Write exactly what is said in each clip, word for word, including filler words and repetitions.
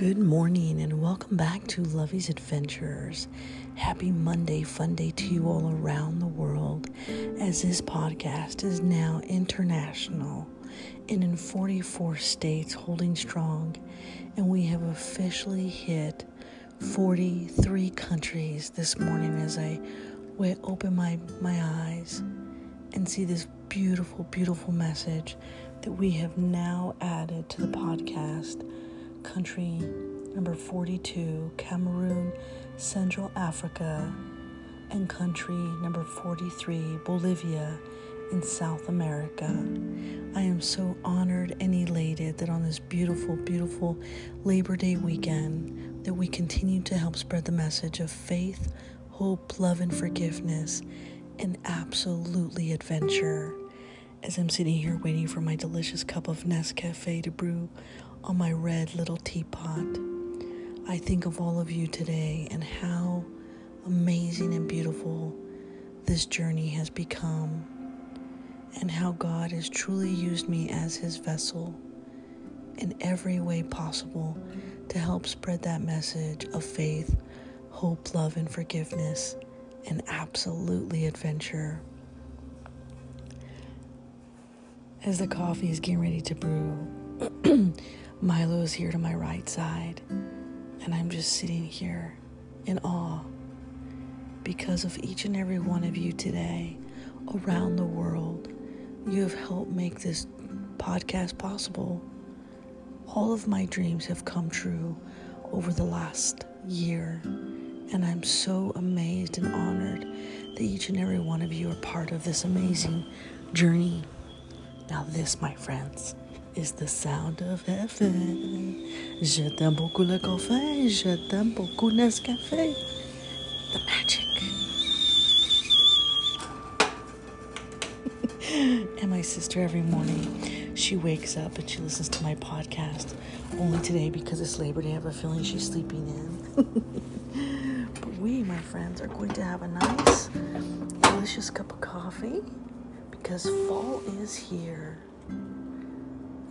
Good morning and welcome back to Lovey's Adventures. Happy Monday, fun day to you all around the world, as this podcast is now international and in forty-four states, holding strong, and we have officially hit forty-three countries this morning as I open my, my eyes and see this beautiful, beautiful message that we have now added to the podcast. Country number forty-two, Cameroon, Central Africa, and country number forty-three, Bolivia, in South America. I am so honored and elated that on this beautiful, beautiful Labor Day weekend that we continue to help spread the message of faith, hope, love, and forgiveness, and absolutely adventure. As I'm sitting here waiting for my delicious cup of Nescafe to brew on my red little teapot, I think of all of you today and how amazing and beautiful this journey has become, and how God has truly used me as his vessel in every way possible to help spread that message of faith, hope, love, and forgiveness, and absolutely adventure. As the coffee is getting ready to brew, Milo is here to my right side, and I'm just sitting here in awe because of each and every one of you today around the world. You have helped make this podcast possible. All of my dreams have come true over the last year, and I'm so amazed and honored that each and every one of you are part of this amazing journey. Now this, my friends, is the sound of heaven. Je t'aime beaucoup le café, je t'aime beaucoup Nescafé. The magic. And my sister, every morning, she wakes up and she listens to my podcast. Only today, because it's Labor Day, I have a feeling she's sleeping in. But we, my friends, are going to have a nice, delicious cup of coffee, because fall is here.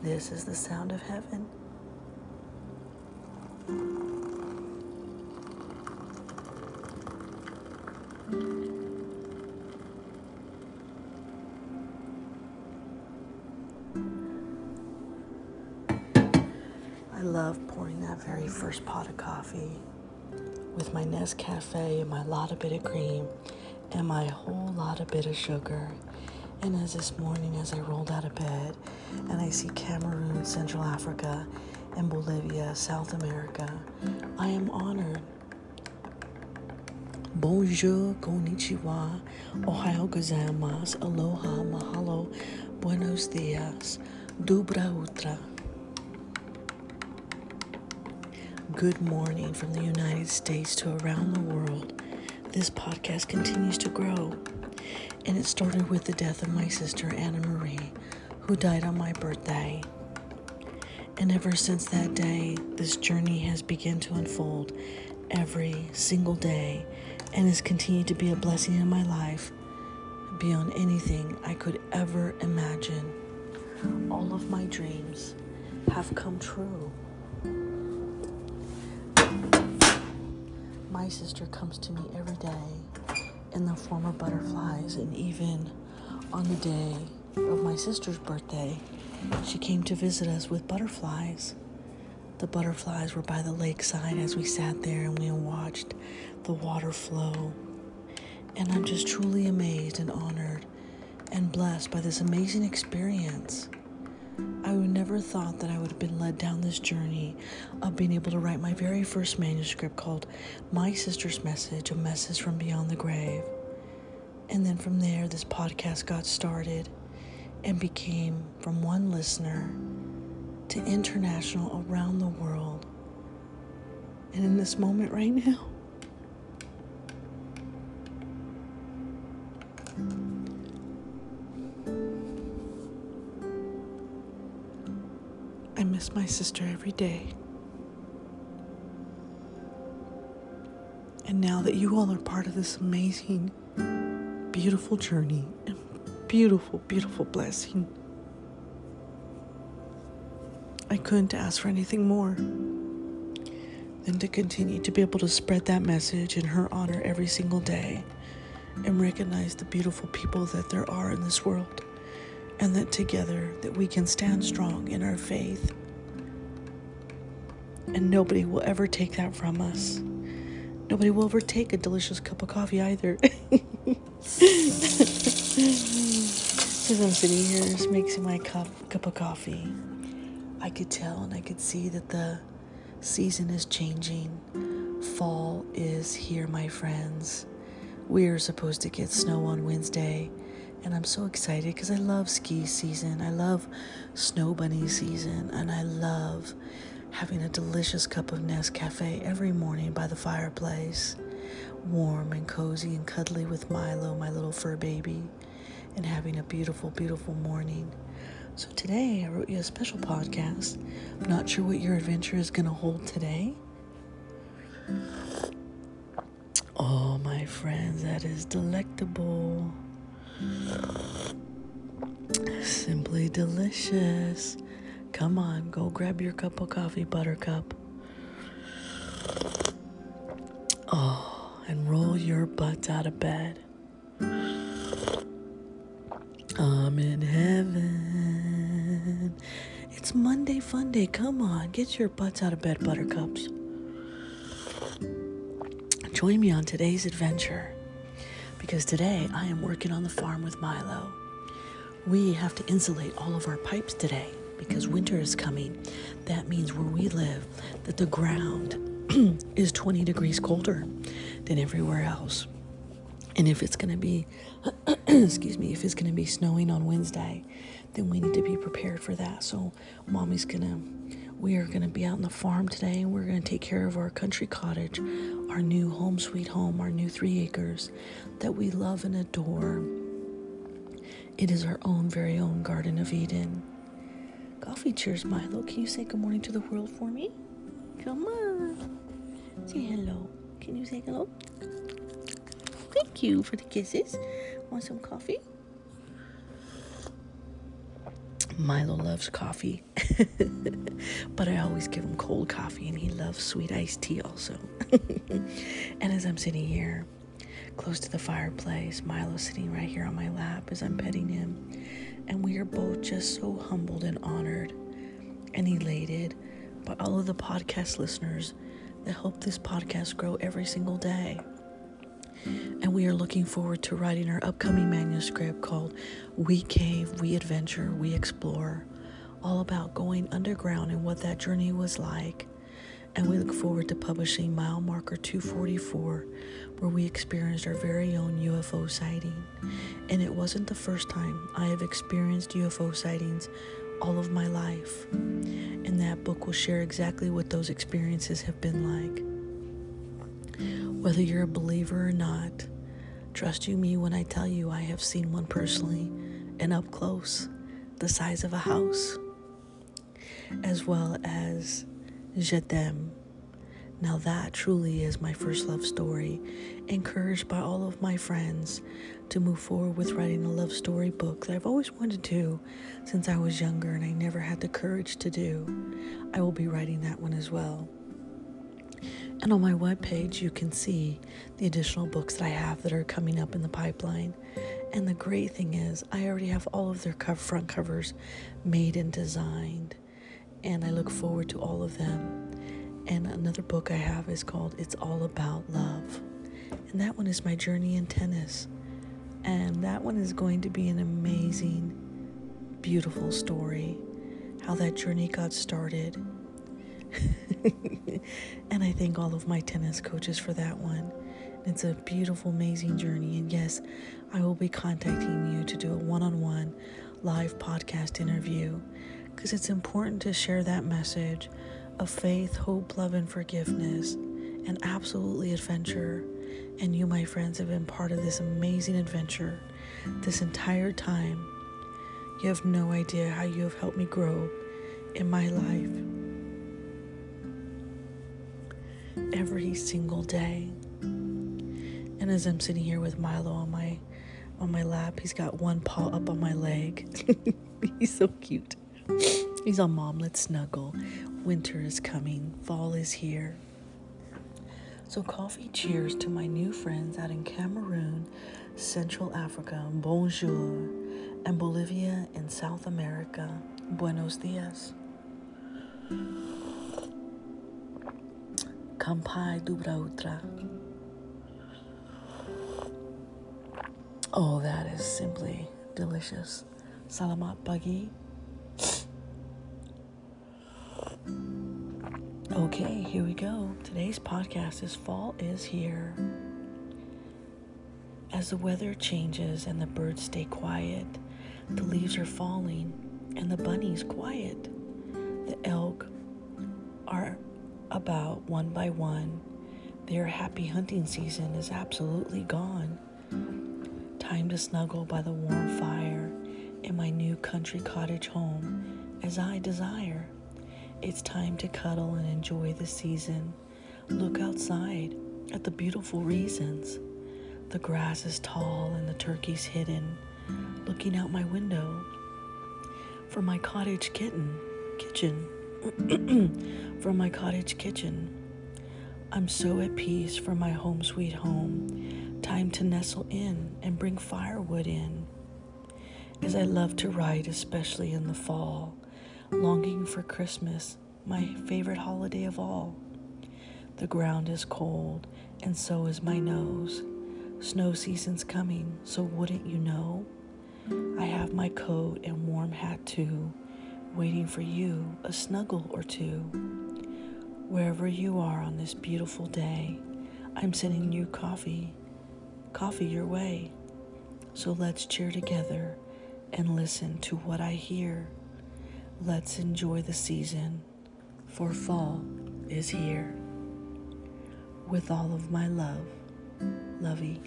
This is the sound of heaven. I love pouring that very first pot of coffee with my Nescafe and my lot of bit of cream and my whole lot of bit of sugar. And as this morning, as I rolled out of bed and I see Cameroon, Central Africa, and Bolivia, South America, I am honored. Bonjour, konnichiwa, ohayo gozaimasu, aloha, mahalo, buenos dias, dobra utra. Good morning from the United States to around the world. This podcast continues to grow. And it started with the death of my sister, Anna Marie, who died on my birthday. And ever since that day, this journey has begun to unfold every single day and has continued to be a blessing in my life beyond anything I could ever imagine. All of my dreams have come true. My sister comes to me every day in the form of butterflies, and even on the day of my sister's birthday, she came to visit us with butterflies. The butterflies were by the lakeside as we sat there and we watched the water flow. And I'm just truly amazed and honored and blessed by this amazing experience. I would never thought that I would have been led down this journey of being able to write my very first manuscript called My Sister's Message, A Message from Beyond the Grave. And then from there, this podcast got started and became from one listener to international around the world. And in this moment right now, I miss my sister every day. And now that you all are part of this amazing, beautiful journey and beautiful, beautiful blessing, I couldn't ask for anything more. and to continue to be able to spread that message in her honor every single day and recognize the beautiful people that there are in this world, and that together that we can stand strong in our faith, and nobody will ever take that from us. Nobody will ever take a delicious cup of coffee either. As I'm sitting here just mixing my cup cup of coffee, I could tell and I could see that the season is changing. Fall is here, my friends. We are supposed to get snow on Wednesday, and I'm so excited because I love ski season. I love snow bunny season, and I love having a delicious cup of Nescafe every morning by the fireplace, warm and cozy and cuddly with Milo, my little fur baby, and having a beautiful, beautiful morning. So today I wrote you a special podcast. I'm not sure what your adventure is going to hold today. Oh, my friends, that is delectable. Simply delicious. Come on, go grab your cup of coffee, buttercup. Oh, and roll your butts out of bed. I'm in heaven. It's Monday fun day. Come on, get your butts out of bed, buttercups. Join me on today's adventure, because today I am working on the farm with Milo. We have to insulate all of our pipes today, because winter is coming. That means where we live, that the ground is twenty degrees colder than everywhere else. And if it's going to be, excuse me, if it's going to be snowing on Wednesday, then we need to be prepared for that. So mommy's going to, we are going to be out on the farm today, and we're going to take care of our country cottage, our new home sweet home, our new three acres that we love and adore. It is our own very own Garden of Eden. Coffee cheers, Milo. Can you say good morning to the world for me? Come on. Say hello. Can you say hello? Thank you for the kisses. Want some coffee? Milo loves coffee. But I always give him cold coffee, and he loves sweet iced tea also. And as I'm sitting here close to the fireplace, Milo's sitting right here on my lap as I'm petting him. And we are both just so humbled and honored and elated by all of the podcast listeners that help this podcast grow every single day. And we are looking forward to writing our upcoming manuscript called We Cave, We Adventure, We Explore, all about going underground and what that journey was like. And we look forward to publishing Mile Marker two forty-four, where we experienced our very own U F O sighting. And it wasn't the first time. I have experienced U F O sightings all of my life. And that book will share exactly what those experiences have been like. Whether you're a believer or not, trust you me when I tell you I have seen one personally and up close, the size of a house, as well as Je t'aime. Now that truly is my first love story, encouraged by all of my friends to move forward with writing a love story book that I've always wanted to since I was younger and I never had the courage to do. I will be writing that one as well. And on my webpage, you can see the additional books that I have that are coming up in the pipeline. And the great thing is, I already have all of their front covers made and designed. And I look forward to all of them. And another book I have is called It's All About Love. And that one is my journey in tennis. And that one is going to be an amazing, beautiful story. How that journey got started. And I thank all of my tennis coaches for that one. It's a beautiful, amazing journey. And yes, I will be contacting you to do a one-on-one live podcast interview, because it's important to share that message of faith, hope, love, and forgiveness, and absolutely adventure. And you, my friends, have been part of this amazing adventure this entire time. You have no idea how you have helped me grow in my life every single day. And as I'm sitting here with Milo on my on my lap, he's got one paw up on my leg. He's so cute. He's on mom, let's snuggle. Winter is coming. Fall is here. So coffee cheers to my new friends out in Cameroon, Central Africa, bonjour, and Bolivia in South America, buenos dias. Kampai Dubrautra. Oh, that is simply delicious. Salamat pagi. Okay, here we go. Today's podcast is Fall is Here. As the weather changes and the birds stay quiet, the leaves are falling and the bunnies quiet. The elk are about one by one. Their happy hunting season is absolutely gone. Time to snuggle by the warm fire in my new country cottage home as I desire. It's time to cuddle and enjoy the season. Look outside at the beautiful reasons. The grass is tall and the turkey's hidden. Looking out my window from my cottage kitten, kitchen. From my cottage kitchen. I'm so at peace from my home sweet home. Time to nestle in and bring firewood in. As I love to write, especially in the fall. Longing for Christmas, my favorite holiday of all. The ground is cold, and so is my nose. Snow season's coming, so wouldn't you know? I have my coat and warm hat too, waiting for you, a snuggle or two. Wherever you are on this beautiful day, I'm sending you coffee, coffee your way. So let's cheer together and listen to what I hear. Let's enjoy the season, for fall is here. With all of my love, Lovey.